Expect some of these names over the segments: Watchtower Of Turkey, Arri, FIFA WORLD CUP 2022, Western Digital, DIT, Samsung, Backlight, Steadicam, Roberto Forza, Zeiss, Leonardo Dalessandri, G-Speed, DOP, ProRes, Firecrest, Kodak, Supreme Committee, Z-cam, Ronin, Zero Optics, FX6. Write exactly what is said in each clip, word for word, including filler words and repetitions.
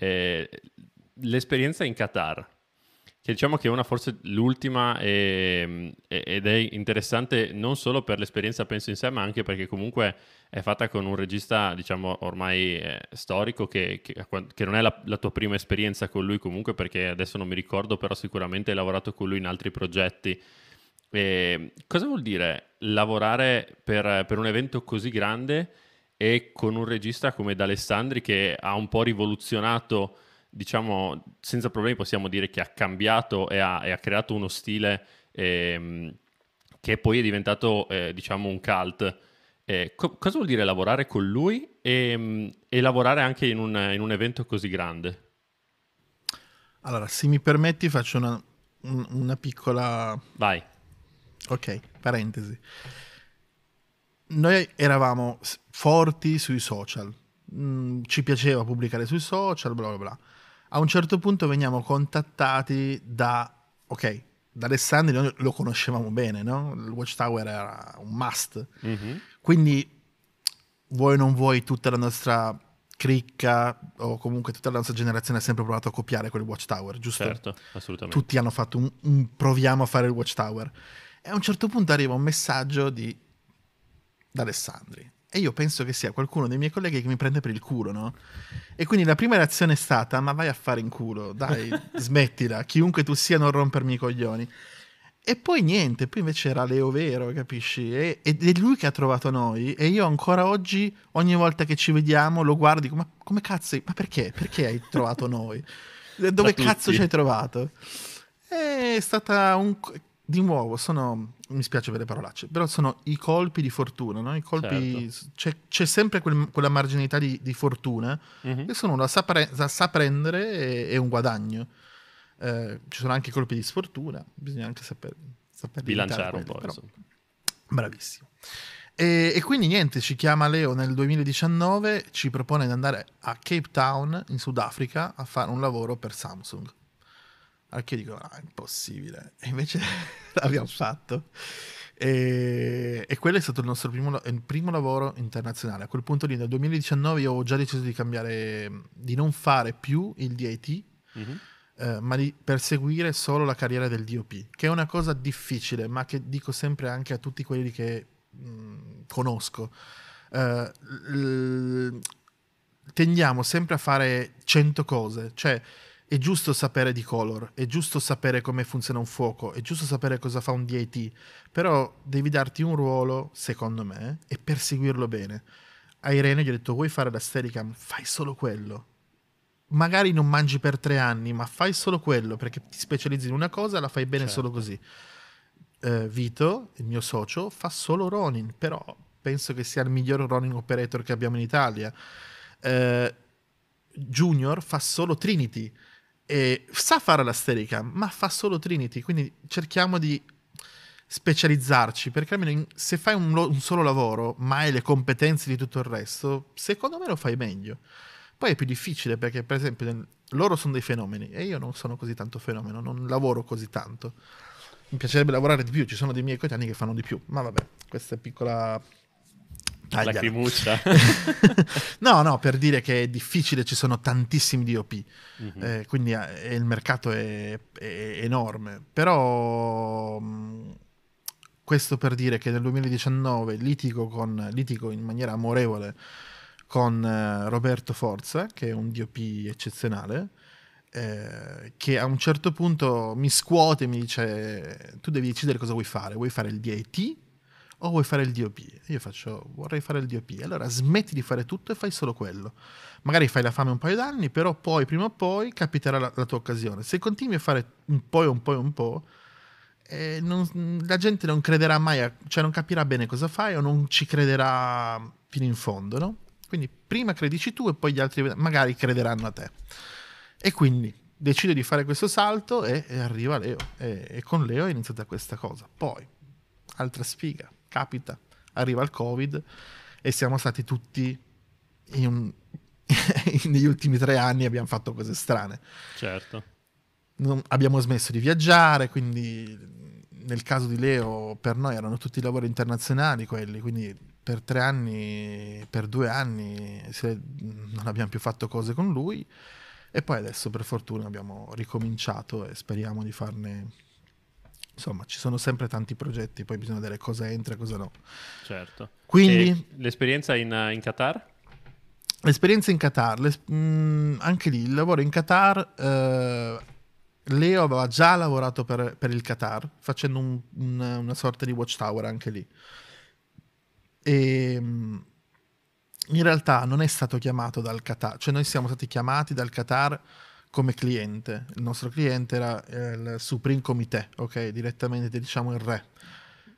Eh, l'esperienza in Qatar, che diciamo che è una forse l'ultima eh, ed è interessante non solo per l'esperienza penso in sé, ma anche perché comunque è fatta con un regista diciamo ormai eh, storico che, che, che non è la, la tua prima esperienza con lui comunque, perché adesso non mi ricordo, però sicuramente hai lavorato con lui in altri progetti. Eh, cosa vuol dire lavorare per, per un evento così grande e con un regista come D'Alessandri, che ha un po' rivoluzionato, diciamo, senza problemi possiamo dire che ha cambiato e ha, e ha creato uno stile ehm, che poi è diventato, eh, diciamo, un cult. Eh, co- cosa vuol dire lavorare con lui e, e lavorare anche in un, in un evento così grande? Allora, se mi permetti faccio una, una piccola... Vai. Ok, parentesi. Noi eravamo forti sui social, mm, ci piaceva pubblicare sui social, bla bla bla. A un certo punto veniamo contattati da, ok, da D'Alessandri, noi lo conoscevamo bene, no? Il Watchtower era un must. Mm-hmm. Quindi vuoi non vuoi, tutta la nostra cricca o comunque tutta la nostra generazione ha sempre provato a copiare quel Watchtower, giusto? Certo, assolutamente. Tutti hanno fatto un, un proviamo a fare il Watchtower. E a un certo punto arriva un messaggio di D'Alessandri, e io penso che sia qualcuno dei miei colleghi che mi prende per il culo, no? E quindi la prima reazione è stata: ma vai a fare in culo, dai, smettila, chiunque tu sia, non rompermi i coglioni. E poi niente, poi invece era Leo Vero, capisci? E, ed è lui che ha trovato noi, e io ancora oggi ogni volta che ci vediamo lo guardo e dico: ma come cazzo, ma perché? Perché hai trovato noi? Dove cazzo ci hai trovato? È stata un... Di nuovo, sono, mi spiace per le parolacce, però sono i colpi di fortuna, no? I colpi, certo. c'è, c'è sempre quel, quella marginalità di, di fortuna, mm-hmm, che sono la sa, pre- la sa prendere e, e un guadagno. Eh, ci sono anche colpi di sfortuna, bisogna anche saper bilanciare un po'. Però. Bravissimo. E, e quindi niente, ci chiama Leo nel duemiladiciannove, ci propone di andare a Cape Town, in Sudafrica, a fare un lavoro per Samsung. Allora io dico: ah, impossibile. E invece l'abbiamo fatto. E, e quello è stato il nostro primo, il primo lavoro internazionale. A quel punto lì, nel duemiladiciannove, io ho già deciso di cambiare, di non fare più il D I T, mm-hmm, eh, ma di perseguire solo la carriera del D O P, che è una cosa difficile, ma che dico sempre anche a tutti quelli che mh, conosco. Eh, l- tendiamo sempre a fare cento cose, cioè è giusto sapere di color, è giusto sapere come funziona un fuoco, è giusto sapere cosa fa un D I T, però devi darti un ruolo, secondo me, e perseguirlo bene. A Irene gli ho detto: vuoi fare la Steadicam? Fai solo quello. Magari non mangi per tre anni, ma fai solo quello, perché ti specializzi in una cosa e la fai bene, certo, solo così. Eh, Vito, il mio socio, fa solo Ronin, però penso che sia il miglior Ronin operator che abbiamo in Italia. Eh, Junior fa solo Trinity, e sa fare la Steadicam, ma fa solo Trinity, quindi cerchiamo di specializzarci, perché almeno in, se fai un, lo, un solo lavoro ma hai le competenze di tutto il resto, secondo me lo fai meglio. Poi è più difficile perché, per esempio, nel, loro sono dei fenomeni e io non sono così tanto fenomeno, non lavoro così tanto, mi piacerebbe lavorare di più, ci sono dei miei coetanei che fanno di più, ma vabbè, questa è piccola... Tagliala. La crimuccia. No, no, per dire che è difficile, ci sono tantissimi D O P, mm-hmm, eh, quindi eh, il mercato è, è enorme, però mh, questo per dire che nel duemiladiciannove litigo, con, litigo in maniera amorevole con eh, Roberto Forza, che è un D O P eccezionale, eh, che a un certo punto mi scuote e mi dice: tu devi decidere cosa vuoi fare, vuoi fare il D I T o vuoi fare il D O P? Io faccio: vorrei fare il D O P. Allora smetti di fare tutto e fai solo quello. Magari fai la fame un paio d'anni, però poi, prima o poi, capiterà la, la tua occasione. Se continui a fare un po' e un po' e un po', eh, non, la gente non crederà mai, a, cioè non capirà bene cosa fai o non ci crederà fino in fondo, no? Quindi prima credici tu e poi gli altri magari crederanno a te. E quindi decide di fare questo salto e, e arriva Leo, e, e con Leo è iniziata questa cosa. Poi, altra sfiga, capita, arriva il Covid e siamo stati tutti in un... negli ultimi tre anni abbiamo fatto cose strane. Certo. Non, abbiamo smesso di viaggiare, quindi nel caso di Leo per noi erano tutti lavori internazionali quelli, quindi per tre anni, per due anni se, non abbiamo più fatto cose con lui, e poi adesso per fortuna abbiamo ricominciato e speriamo di farne, insomma ci sono sempre tanti progetti, poi bisogna vedere cosa entra e cosa no. Certo. Quindi e l'esperienza in, in Qatar? L'esperienza in Qatar, l'es- mh, anche lì il lavoro in Qatar, eh, Leo aveva già lavorato per, per il Qatar facendo un, un, una sorta di Watchtower anche lì, e mh, in realtà non è stato chiamato dal Qatar, cioè noi siamo stati chiamati dal Qatar come cliente, il nostro cliente era eh, il Supreme Committee, ok, direttamente diciamo il re.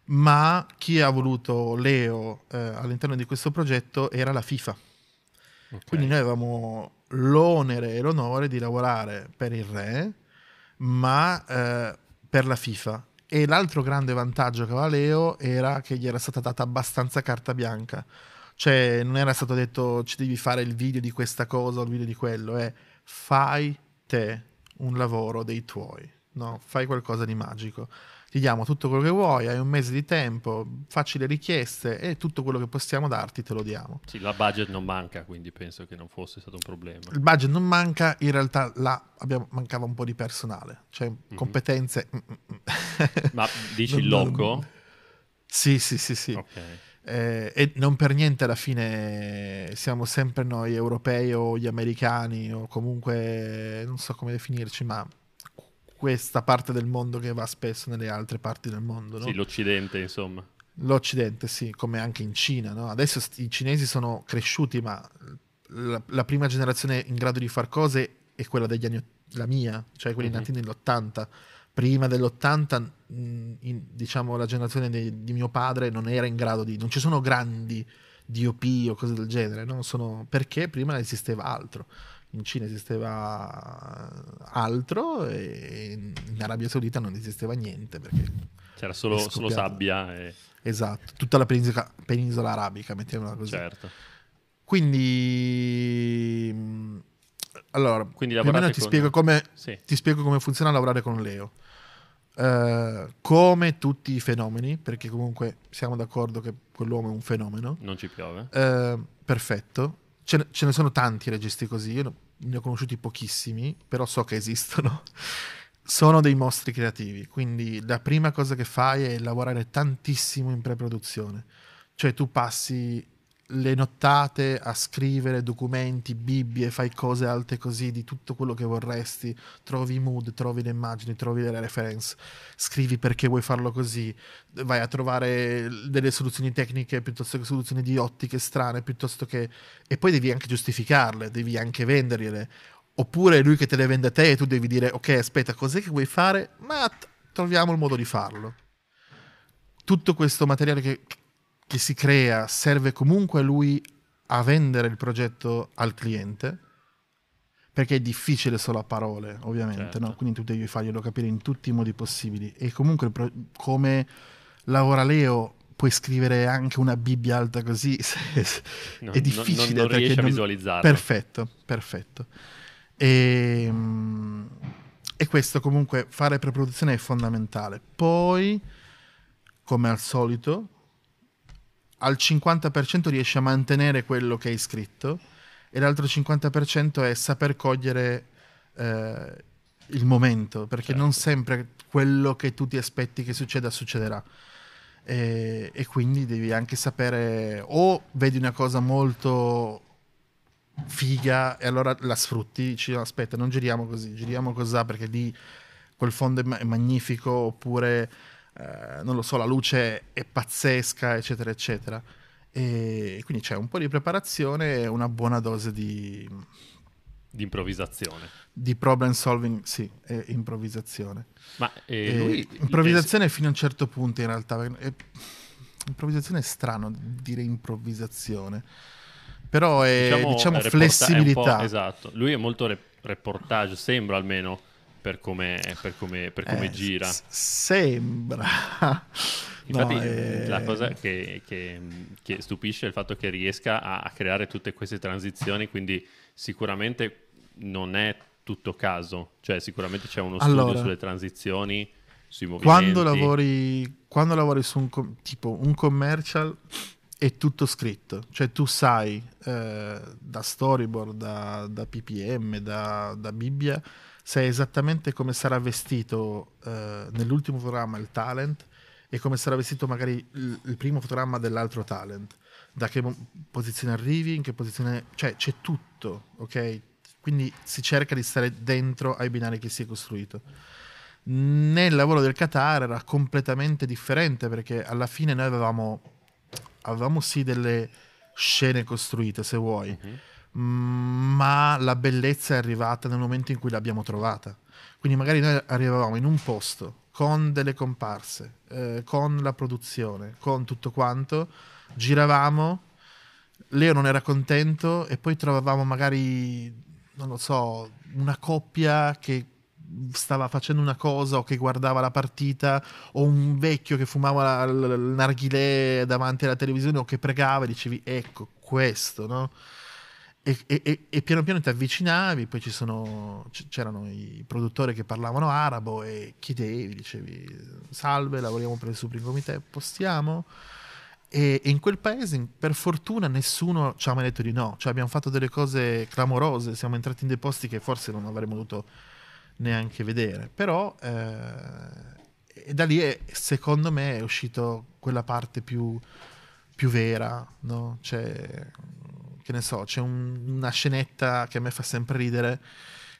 Ma chi ha voluto Leo eh, all'interno di questo progetto era la FIFA. Okay. Quindi noi avevamo l'onere e l'onore di lavorare per il re, ma eh, per la FIFA. E l'altro grande vantaggio che aveva Leo era che gli era stata data abbastanza carta bianca. Cioè non era stato detto ci devi fare il video di questa cosa o il video di quello, è fai te un lavoro dei tuoi, no? Fai qualcosa di magico. Ti diamo tutto quello che vuoi, hai un mese di tempo, facci le richieste e tutto quello che possiamo darti te lo diamo. Sì, la budget non manca, quindi penso che non fosse stato un problema. Il budget non manca, in realtà là abbiamo, mancava un po' di personale, cioè mm-hmm. competenze. Ma dici il loco? Sì, sì, sì, sì. Okay. Eh, e non per niente alla fine siamo sempre noi europei o gli americani o comunque non so come definirci, ma questa parte del mondo che va spesso nelle altre parti del mondo, no? Sì, l'Occidente, insomma. L'Occidente, sì, come anche in Cina, no? Adesso st- i cinesi sono cresciuti, ma la, la prima generazione in grado di far cose è quella degli anni, la mia, cioè quelli mm-hmm. nati nell'ottanta. Prima dell'ottanta, mh, in, diciamo, la generazione de- di mio padre non era in grado di... Non ci sono grandi D O P o cose del genere, no? Sono, perché prima esisteva altro. In Cina esisteva altro e in Arabia Saudita non esisteva niente perché c'era solo, solo sabbia e... esatto, tutta la penisola, penisola arabica, mettiamola così. Certo. Quindi allora quindi più o meno ti, con... spiego come, sì. ti spiego come funziona lavorare con Leo, uh, come tutti i fenomeni, perché comunque siamo d'accordo che quell'uomo è un fenomeno, non ci piove, uh, perfetto. Ce ne sono tanti registi così, io ne ho conosciuti pochissimi, però so che esistono. Sono dei mostri creativi, quindi la prima cosa che fai è lavorare tantissimo in pre-produzione. Cioè tu passi le nottate a scrivere documenti, bibbie, fai cose alte così di tutto quello che vorresti, trovi i mood, trovi le immagini, trovi le reference, scrivi perché vuoi farlo così, vai a trovare delle soluzioni tecniche piuttosto che soluzioni di ottiche strane, piuttosto che... e poi devi anche giustificarle, devi anche vendergliele, oppure è lui che te le vende a te e tu devi dire ok aspetta cos'è che vuoi fare, ma t- troviamo il modo di farlo. Tutto questo materiale che che si crea serve comunque lui a vendere il progetto al cliente, perché è difficile solo a parole ovviamente, certo. No? Quindi tu devi farglielo capire in tutti i modi possibili, e comunque pro- come lavora Leo puoi scrivere anche una Bibbia alta così, no, è difficile, non, non, non riesci a visualizzarlo. Non... perfetto, perfetto. E, e questo comunque fare pre-produzione è fondamentale. Poi come al solito al cinquanta per cento riesci a mantenere quello che hai scritto e l'altro cinquanta per cento è saper cogliere eh, il momento, perché certo. non sempre quello che tu ti aspetti che succeda succederà, e, e quindi devi anche sapere, o vedi una cosa molto figa e allora la sfrutti, dici no, aspetta non giriamo così, giriamo così perché lì quel fondo è, ma- è magnifico, oppure Uh, non lo so, la luce è pazzesca, eccetera, eccetera. E quindi c'è un po' di preparazione e una buona dose di... di improvvisazione. Di problem solving, sì, e improvvisazione. Ma e lui, improvvisazione penso... fino a un certo punto in realtà. È... improvvisazione è strano dire improvvisazione, però è diciamo, diciamo flessibilità. È esatto, lui è molto... Rep- reportage, sembra almeno, per come, per come, per come eh, gira. Sembra. Infatti no, eh... la cosa che, che, che stupisce è il fatto che riesca a, a creare tutte queste transizioni, quindi sicuramente non è tutto caso, cioè sicuramente c'è uno studio allora, sulle transizioni, sui movimenti. Quando lavori, quando lavori su un, com- tipo un commercial è tutto scritto, cioè tu sai eh, da storyboard, da, da ppm, da, da Bibbia, sai esattamente come sarà vestito eh, nell'ultimo fotogramma il talent e come sarà vestito magari il, il primo fotogramma dell'altro talent, da che mo- posizione arrivi, in che posizione, cioè c'è tutto, ok? Quindi si cerca di stare dentro ai binari che si è costruito. Nel lavoro del Qatar era completamente differente, perché alla fine noi avevamo avevamo sì delle scene costruite, se vuoi, uh-huh. ma la bellezza è arrivata nel momento in cui l'abbiamo trovata. Quindi magari noi arrivavamo in un posto con delle comparse, eh, con la produzione, con tutto quanto, giravamo, Leo non era contento e poi trovavamo magari... non lo so, una coppia che stava facendo una cosa o che guardava la partita, o un vecchio che fumava il narghilè davanti alla televisione o che pregava, e dicevi ecco questo, no? E, e, e piano piano ti avvicinavi, poi ci sono, c- c'erano i produttori che parlavano arabo e chiedevi, dicevi salve, lavoriamo per il Supreme Committee, postiamo... E in quel paese, per fortuna, nessuno ci ha mai detto di no. Cioè, abbiamo fatto delle cose clamorose, siamo entrati in dei posti che forse non avremmo dovuto neanche vedere. Però, eh, e da lì, è, secondo me, è uscito quella parte più, più vera, no? C'è, che ne so, c'è un, una scenetta che a me fa sempre ridere.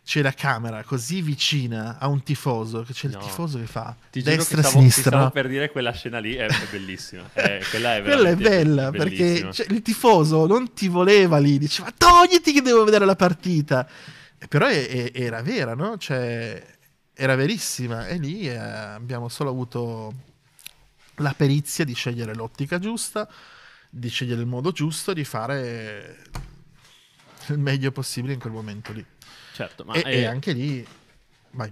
C'è la camera così vicina a un tifoso, che c'è no. il tifoso che fa ti destra, stavo, sinistra. Ti stavo per dire, quella scena lì è, è bellissima. È, quella è, quella è bella, perché cioè, il tifoso non ti voleva lì, diceva togliti che devo vedere la partita. Però è, è, era vera, no? Cioè, era verissima. E lì eh, abbiamo solo avuto la perizia di scegliere l'ottica giusta, di scegliere il modo giusto, di fare il meglio possibile in quel momento lì. Certo, ma e, eh, e anche lì vai.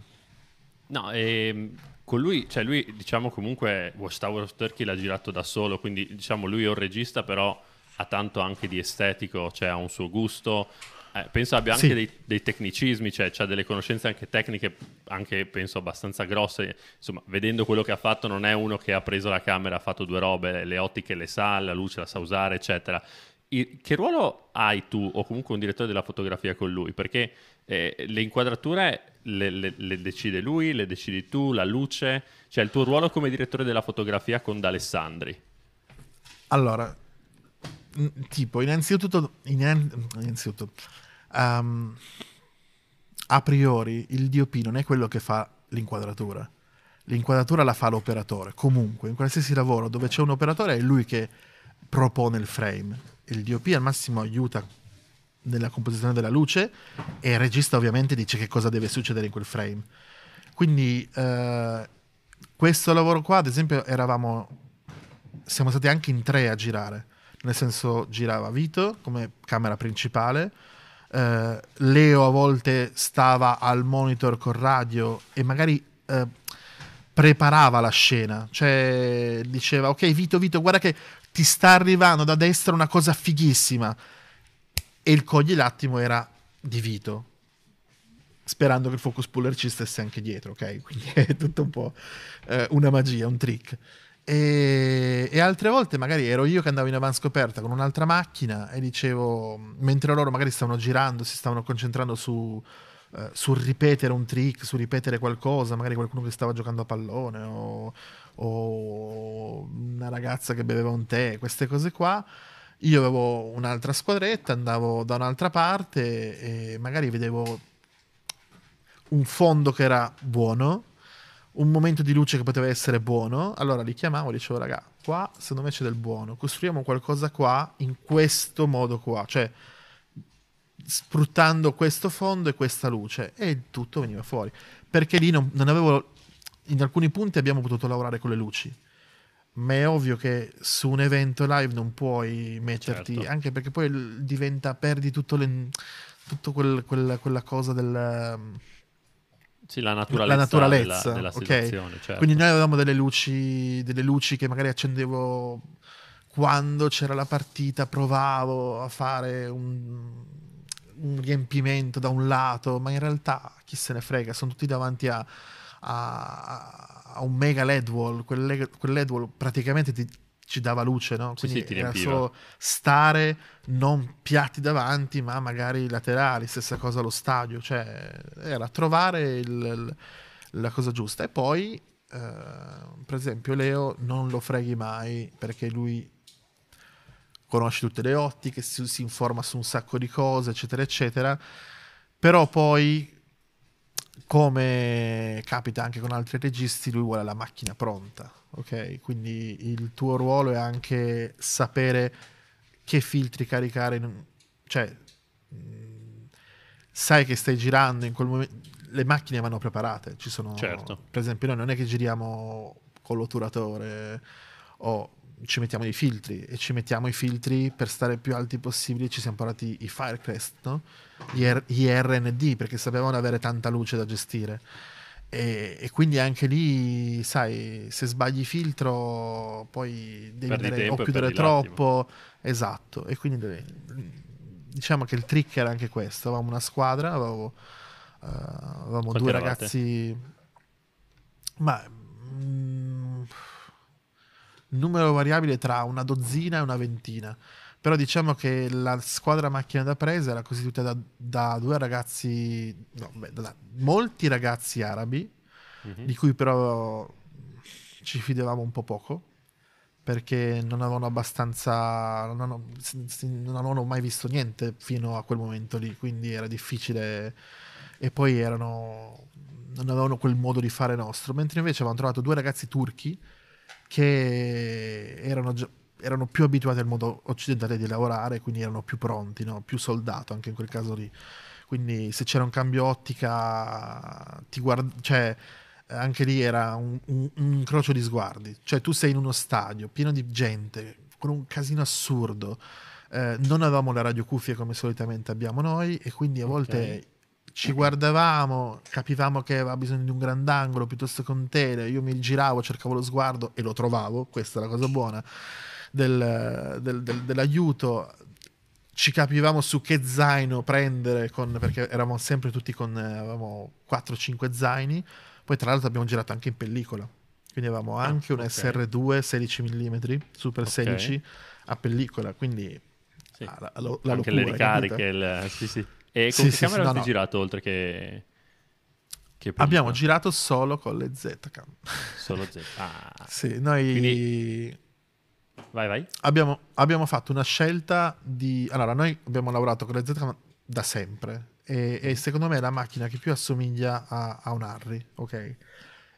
No, eh, con lui, cioè lui diciamo comunque Watchtower of Turkey l'ha girato da solo, quindi diciamo lui è un regista, però ha tanto anche di estetico, cioè ha un suo gusto, eh, penso abbia anche sì. dei, dei tecnicismi, cioè ha delle conoscenze anche tecniche, anche penso abbastanza grosse, insomma vedendo quello che ha fatto non è uno che ha preso la camera, ha fatto due robe, le ottiche le sa, la luce la sa usare eccetera. I, che ruolo hai tu, o comunque un direttore della fotografia con lui? Perché eh, le inquadrature le, le, le decide lui, le decidi tu, la luce, cioè il tuo ruolo come direttore della fotografia con D'Alessandri. Allora, tipo, innanzitutto, innanzitutto um, a priori il D O P non è quello che fa l'inquadratura, l'inquadratura la fa l'operatore, comunque in qualsiasi lavoro dove c'è un operatore è lui che propone il frame. Il D O P al massimo aiuta nella composizione della luce e il regista ovviamente dice che cosa deve succedere in quel frame. Quindi eh, questo lavoro qua, ad esempio, eravamo siamo stati anche in tre a girare, nel senso girava Vito come camera principale, eh, Leo a volte stava al monitor col radio e magari eh, preparava la scena, cioè diceva ok Vito, Vito guarda che ti sta arrivando da destra una cosa fighissima, e il cogli l'attimo era di Vito, sperando che il focus puller ci stesse anche dietro, ok? Quindi è tutto un po' eh, una magia, un trick. E, e altre volte magari ero io che andavo in avanscoperta con un'altra macchina e dicevo, mentre loro magari stavano girando, si stavano concentrando su, eh, su ripetere un trick, su ripetere qualcosa, magari qualcuno che stava giocando a pallone o... o una ragazza che beveva un tè, queste cose qua, io avevo un'altra squadretta, andavo da un'altra parte e magari vedevo un fondo che era buono, un momento di luce che poteva essere buono, allora li chiamavo e dicevo raga, qua secondo me c'è del buono, costruiamo qualcosa qua in questo modo qua, cioè sfruttando questo fondo e questa luce, e tutto veniva fuori, perché lì non, non avevo... In alcuni punti abbiamo potuto lavorare con le luci, ma è ovvio che su un evento live non puoi metterti, certo. anche perché poi diventa, perdi tutto le, tutto quel, quel, quella cosa del... Sì, la naturalezza, la naturalezza della, della situazione, okay. Certo. Quindi noi avevamo delle luci, delle luci che magari accendevo quando c'era la partita, provavo a fare un, un riempimento da un lato, ma in realtà chi se ne frega, sono tutti davanti a, a, a un mega LED wall, quel LED, quel LED wall praticamente ti, ci dava luce, no? Quindi sì, sì, era solo stare, non piatti davanti ma magari laterali, stessa cosa allo stadio, cioè era trovare il, il, la cosa giusta. E poi Uh, per esempio Leo non lo freghi mai, perché lui conosce tutte le ottiche, si, si informa su un sacco di cose eccetera eccetera, però poi, come capita anche con altri registi, lui vuole la macchina pronta, ok? Quindi il tuo ruolo è anche sapere che filtri caricare in, cioè mh, sai che stai girando in quel momento. Le macchine vanno preparate, ci sono, certo. Per esempio noi non è che giriamo con l'otturatore o ci mettiamo dei filtri, e ci mettiamo i filtri per stare più alti possibili, ci siamo parati i Firecrest, no? gli, R gli R N D, perché sapevano avere tanta luce da gestire, e, e quindi anche lì sai, se sbagli filtro poi devi andare, o chiudere troppo, esatto, e quindi deve, diciamo che il trick era anche questo. Avevamo una squadra, avevo Uh, avevamo Quanti due eravate? ragazzi, ma mm, numero variabile tra una dozzina e una ventina, però diciamo che la squadra macchina da presa era costituita da, da due ragazzi, no, beh, da, da molti ragazzi arabi, mm-hmm. di cui però ci fidavamo un po' poco, perché non avevano abbastanza, non avevano, non avevano mai visto niente fino a quel momento lì, quindi era difficile. E poi erano, non avevano quel modo di fare nostro, mentre invece avevamo trovato due ragazzi turchi che erano, erano più abituati al modo occidentale di lavorare, quindi erano più pronti, no? Più soldato anche in quel caso lì. Quindi se c'era un cambio ottica, ti guard- cioè, anche lì era un, un, un incrocio di sguardi, cioè tu sei in uno stadio pieno di gente, con un casino assurdo, eh, non avevamo le radiocuffie come solitamente abbiamo noi, e quindi a volte... Okay. Ci guardavamo, capivamo che aveva bisogno di un grandangolo piuttosto che un tele, io mi giravo, cercavo lo sguardo e lo trovavo, questa è la cosa buona del, del, del, dell'aiuto. Ci capivamo su che zaino prendere, con, perché eravamo sempre tutti con, avevamo quattro cinque zaini, poi tra l'altro abbiamo girato anche in pellicola, quindi avevamo anche ah, un okay. S R due sedici millimetri, super okay. sedici a pellicola, quindi sì. ah, la, la, la anche locura, le ricariche, il, sì sì. E con sì, che sì, camera sì, avete no, girato no. oltre che, che abbiamo girato solo con le Z-cam. Solo Z. Ah. Sì, noi Quindi... vai vai. Abbiamo, abbiamo fatto una scelta di allora noi abbiamo lavorato con le Z-cam da sempre e, e secondo me è la macchina che più assomiglia a, a un Arri, ok?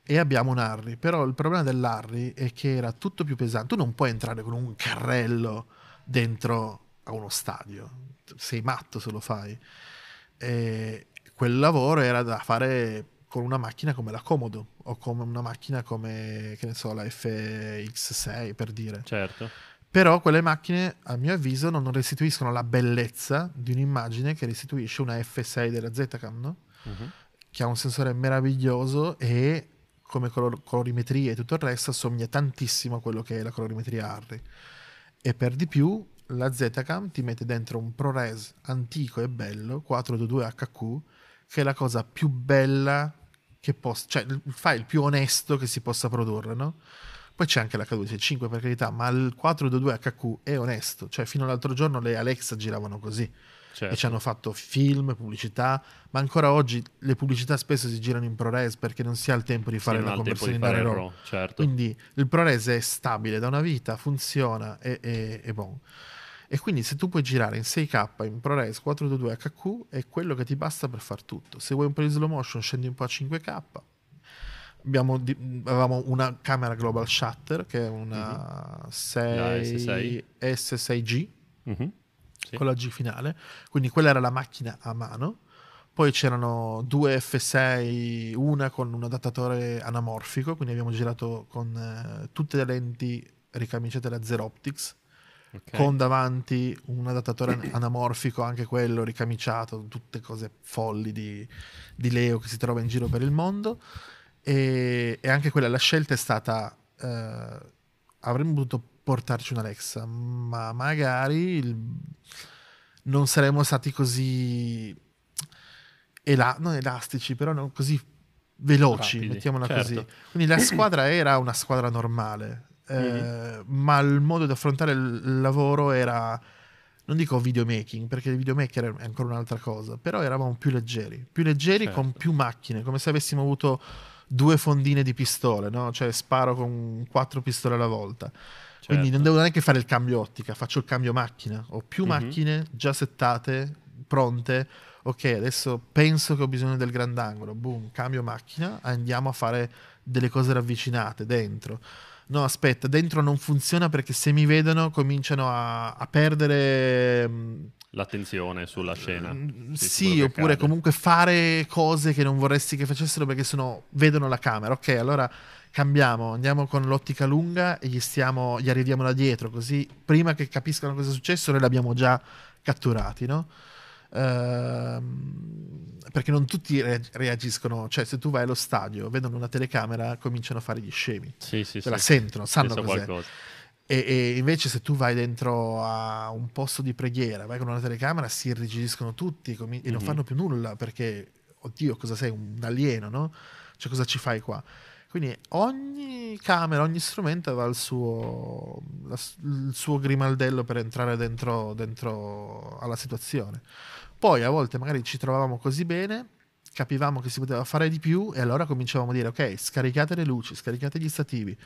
E abbiamo un Arri, però il problema dell'Arri è che era tutto più pesante. Tu non puoi entrare con un carrello dentro a uno stadio. Sei matto se lo fai, e quel lavoro era da fare con una macchina come la Comodo o come una macchina come, che ne so, la F X sei per dire, certo. Però quelle macchine a mio avviso non restituiscono la bellezza di un'immagine che restituisce una F sei della Z-cam, no? Uh-huh. Che ha un sensore meraviglioso e come color colorimetria e tutto il resto assomiglia tantissimo a quello che è la colorimetria Arri, e per di più la Z-cam ti mette dentro un ProRes antico e bello quattrocentodue H Q, che è la cosa più bella che possa, cioè il file più onesto che si possa produrre, no? Poi c'è anche l'H duecentosessantacinque per carità, ma il quattrocentodue H Q è onesto, cioè fino all'altro giorno le Alexa giravano così, certo. E ci hanno fatto film, pubblicità, ma ancora oggi le pubblicità spesso si girano in ProRes perché non si ha il tempo di fare sì, la conversione in R A W, Raw, certo. Quindi il ProRes è stabile da una vita, funziona e è, è, è buono. E quindi se tu puoi girare in sei K in ProRes quattrocentodue H Q è quello che ti basta per far tutto. Se vuoi un po' di slow motion scendi un po' a cinque K. Abbiamo di, avevamo una camera global shutter che è una sei, S sei G uh-huh. sì. con la G finale, quindi quella era la macchina a mano. Poi c'erano due F sei, una con un adattatore anamorfico, quindi abbiamo girato con eh, tutte le lenti ricamiciate da Zero Optics, okay, con davanti un adattatore anamorfico, anche quello ricamiciato, tutte cose folli di, di Leo che si trova in giro per il mondo. E, e anche quella, la scelta è stata, eh, avremmo potuto portarci un Alexa, ma magari il, non saremmo stati così ela- non elastici, però non così veloci, rapidi, mettiamola certo. così. Quindi la squadra era una squadra normale, eh, mm. ma il modo di affrontare il lavoro era, non dico videomaking, perché il videomaker è ancora un'altra cosa, però eravamo più leggeri, più leggeri certo. con più macchine, come se avessimo avuto due fondine di pistole, no? Cioè sparo con quattro pistole alla volta. Certo. Quindi non devo neanche fare il cambio ottica, faccio il cambio macchina, ho più mm-hmm. macchine già settate, pronte. Ok, adesso penso che ho bisogno del grandangolo, boom, cambio macchina, andiamo a fare delle cose ravvicinate dentro. No, aspetta, dentro non funziona perché se mi vedono cominciano a, a perdere l'attenzione sulla scena. Sì, sì, oppure comunque fare cose che non vorresti che facessero perché sono, vedono la camera. Ok, allora cambiamo, andiamo con l'ottica lunga e gli, stiamo, gli arriviamo da dietro, così prima che capiscano cosa è successo noi l'abbiamo già catturati, no? Uh, perché non tutti re- reagiscono, cioè se tu vai allo stadio, vedono una telecamera, cominciano a fare gli scemi, sì, sì, se sì. la sentono, sanno Penso cos'è qualcosa. E, e invece se tu vai dentro a un posto di preghiera, vai con una telecamera, si irrigidiscono tutti com- e non mm-hmm. fanno più nulla perché, oddio, cosa sei, un alieno, no? Cioè cosa ci fai qua? Quindi ogni camera, ogni strumento aveva il suo, la, il suo grimaldello per entrare dentro, dentro alla situazione. Poi a volte magari ci trovavamo così bene, capivamo che si poteva fare di più e allora cominciavamo a dire ok, scaricate le luci, scaricate gli stativi,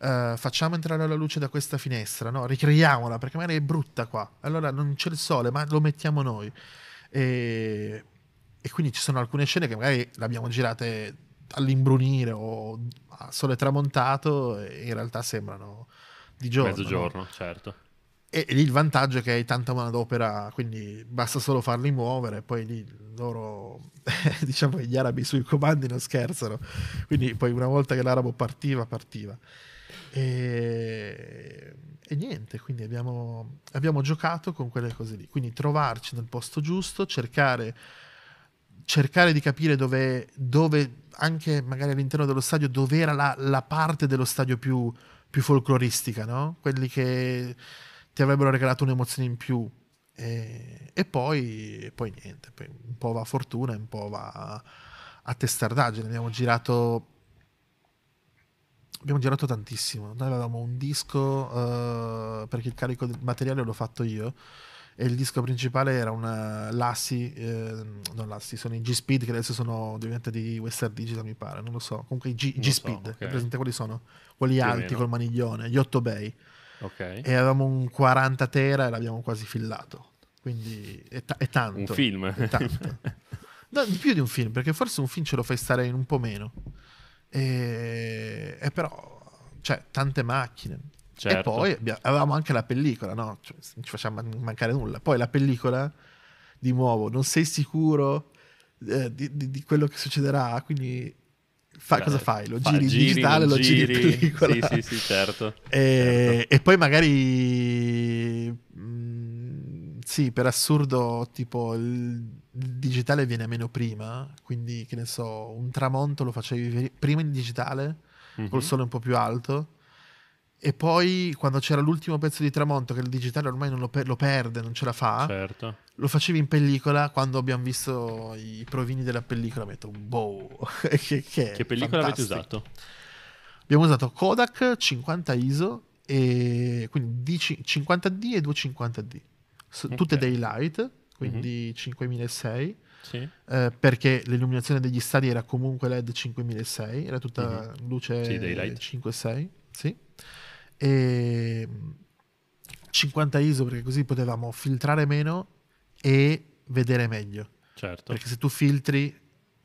eh, facciamo entrare la luce da questa finestra, no? Ricreiamola perché magari è brutta qua, allora non c'è il sole ma lo mettiamo noi. E, e quindi ci sono alcune scene che magari l'abbiamo girate all'imbrunire o a sole tramontato e in realtà sembrano di giorno, mezzogiorno, no? Certo. E, e lì il vantaggio è che hai tanta manodopera, quindi basta solo farli muovere, poi lì loro diciamo gli arabi sui comandi non scherzano, quindi poi una volta che l'arabo partiva partiva e, e niente, quindi abbiamo, abbiamo giocato con quelle cose lì, quindi trovarci nel posto giusto, cercare cercare di capire dove, dove anche magari all'interno dello stadio, dove era la, la parte dello stadio più, più folcloristica, no? Quelli che ti avrebbero regalato un'emozione in più. E, e, poi, e poi niente, poi un po' va a fortuna, un po' va a, a testardaggine. Abbiamo girato, abbiamo girato tantissimo. Noi avevamo un disco, uh, perché il carico del materiale l'ho fatto io, e il disco principale era una l'A S I, eh, non l'A S I, sono i G-Speed che adesso sono diventati di Western Digital mi pare, non lo so, comunque i G- G-Speed, so, okay. presente quelli sono, quelli più alti col maniglione, gli otto bay, okay. E avevamo un quaranta tera e l'abbiamo quasi fillato, quindi è, ta- è tanto. Un film? È tanto. No, di più di un film, perché forse un film ce lo fai stare in un po' meno, e, e però, cioè, tante macchine. Certo. E poi abbiamo, avevamo anche la pellicola, no? Cioè, non ci facciamo mancare nulla. Poi la pellicola, di nuovo, non sei sicuro eh, di, di, di quello che succederà, quindi fa, Beh, cosa fai? Lo fa, giri in digitale, lo giri, giri in pellicola. Sì, sì, sì, certo. E, certo. E poi magari, mh, sì, per assurdo, tipo, il digitale viene meno prima, quindi, che ne so, un tramonto lo facevi prima in digitale, mm-hmm. col sole un po' più alto. E poi quando c'era l'ultimo pezzo di tramonto che il digitale ormai non lo, per- lo perde, non ce la fa, certo. Lo facevi in pellicola. Quando abbiamo visto i provini della pellicola ho detto boh, che, che, che pellicola fantastico. Avete usato? Abbiamo usato Kodak cinquanta ISO e quindi cinquanta D e duecentocinquanta D, okay. Tutte daylight, quindi mm-hmm. cinquemilaseicento. Sì. Eh, perché l'illuminazione degli stadi era comunque LED cinquemilaseicento, era tutta mm-hmm. luce sì, cinque sei, sì. E cinquanta ISO perché così potevamo filtrare meno e vedere meglio, certo. Perché se tu filtri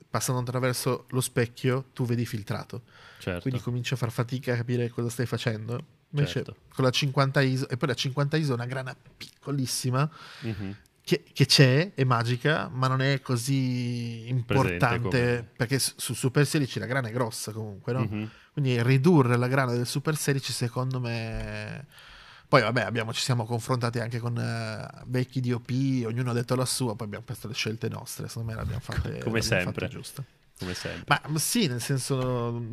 passando attraverso lo specchio tu vedi filtrato, certo. Quindi cominci a far fatica a capire cosa stai facendo invece, certo. Con la cinquanta ISO, e poi la cinquanta ISO è una grana piccolissima mm-hmm. che, che c'è, è magica ma non è così importante perché su Super sedici la grana è grossa comunque, no? Mm-hmm. Quindi ridurre la grana del Super sedici secondo me Poi vabbè, abbiamo, ci siamo confrontati anche con uh, vecchi D O P, ognuno ha detto la sua, poi abbiamo fatto le scelte nostre, secondo me le abbiamo fatte, come l'abbiamo sempre, giusto. Come sempre. Ma, ma sì, nel senso,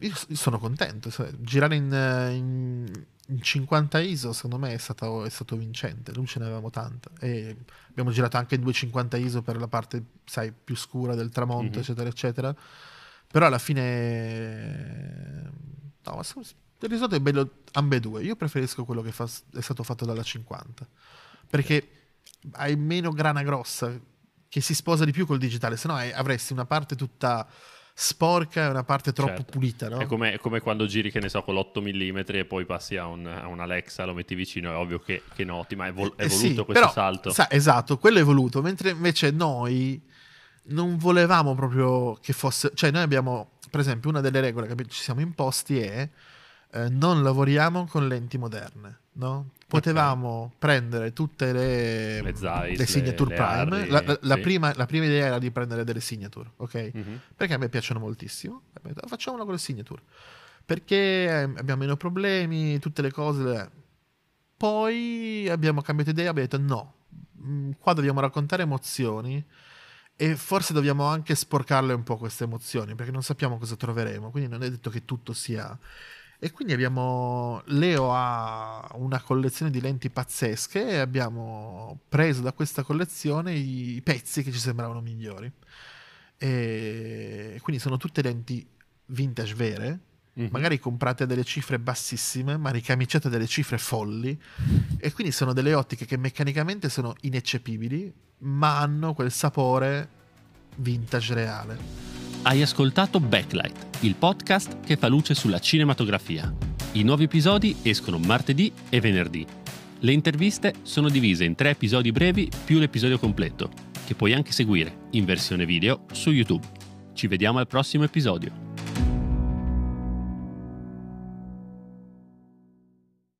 io sono contento, girare in, in, in cinquanta I S O secondo me è stato, è stato vincente, non ce ne avevamo tanta, e abbiamo girato anche in duecentocinquanta I S O per la parte, sai, più scura del tramonto, mm-hmm. eccetera eccetera, però alla fine no, il risultato è bello ambedue. Io preferisco quello che fa, è stato fatto dalla cinquanta, perché hai meno grana grossa che si sposa di più col digitale, sennò hai, avresti una parte tutta sporca e una parte troppo certo. pulita, no? È come, è come quando giri, che ne so, con l'otto millimetri e poi passi a un, a un Alexa, lo metti vicino, è ovvio che, che noti, ma è, vol- è eh voluto sì, questo però, salto. Sa, esatto, quello è voluto, mentre invece noi non volevamo proprio che fosse... Cioè noi abbiamo, per esempio, una delle regole che ci siamo imposti è eh, non lavoriamo con lenti moderne, no? Potevamo okay. prendere tutte le, le, Zeiss, le Signature le, Prime. Le Arri, la, la, sì. la, prima, la prima idea era di prendere delle Signature, ok? Mm-hmm. Perché a me piacciono moltissimo. Facciamola con le Signature, perché abbiamo meno problemi, tutte le cose. Poi abbiamo cambiato idea, abbiamo detto no, qua dobbiamo raccontare emozioni e forse dobbiamo anche sporcarle un po' queste emozioni, perché non sappiamo cosa troveremo, quindi non è detto che tutto sia... E quindi abbiamo... Leo ha una collezione di lenti pazzesche e abbiamo preso da questa collezione i pezzi che ci sembravano migliori. E quindi sono tutte lenti vintage vere, mm-hmm. magari comprate a delle cifre bassissime, ma ricamiciate a delle cifre folli. E quindi sono delle ottiche che meccanicamente sono ineccepibili, ma hanno quel sapore vintage reale. Hai ascoltato Backlight, il podcast che fa luce sulla cinematografia. I nuovi episodi escono martedì e venerdì. Le interviste sono divise in tre episodi brevi più l'episodio completo, che puoi anche seguire in versione video su YouTube. Ci vediamo al prossimo episodio.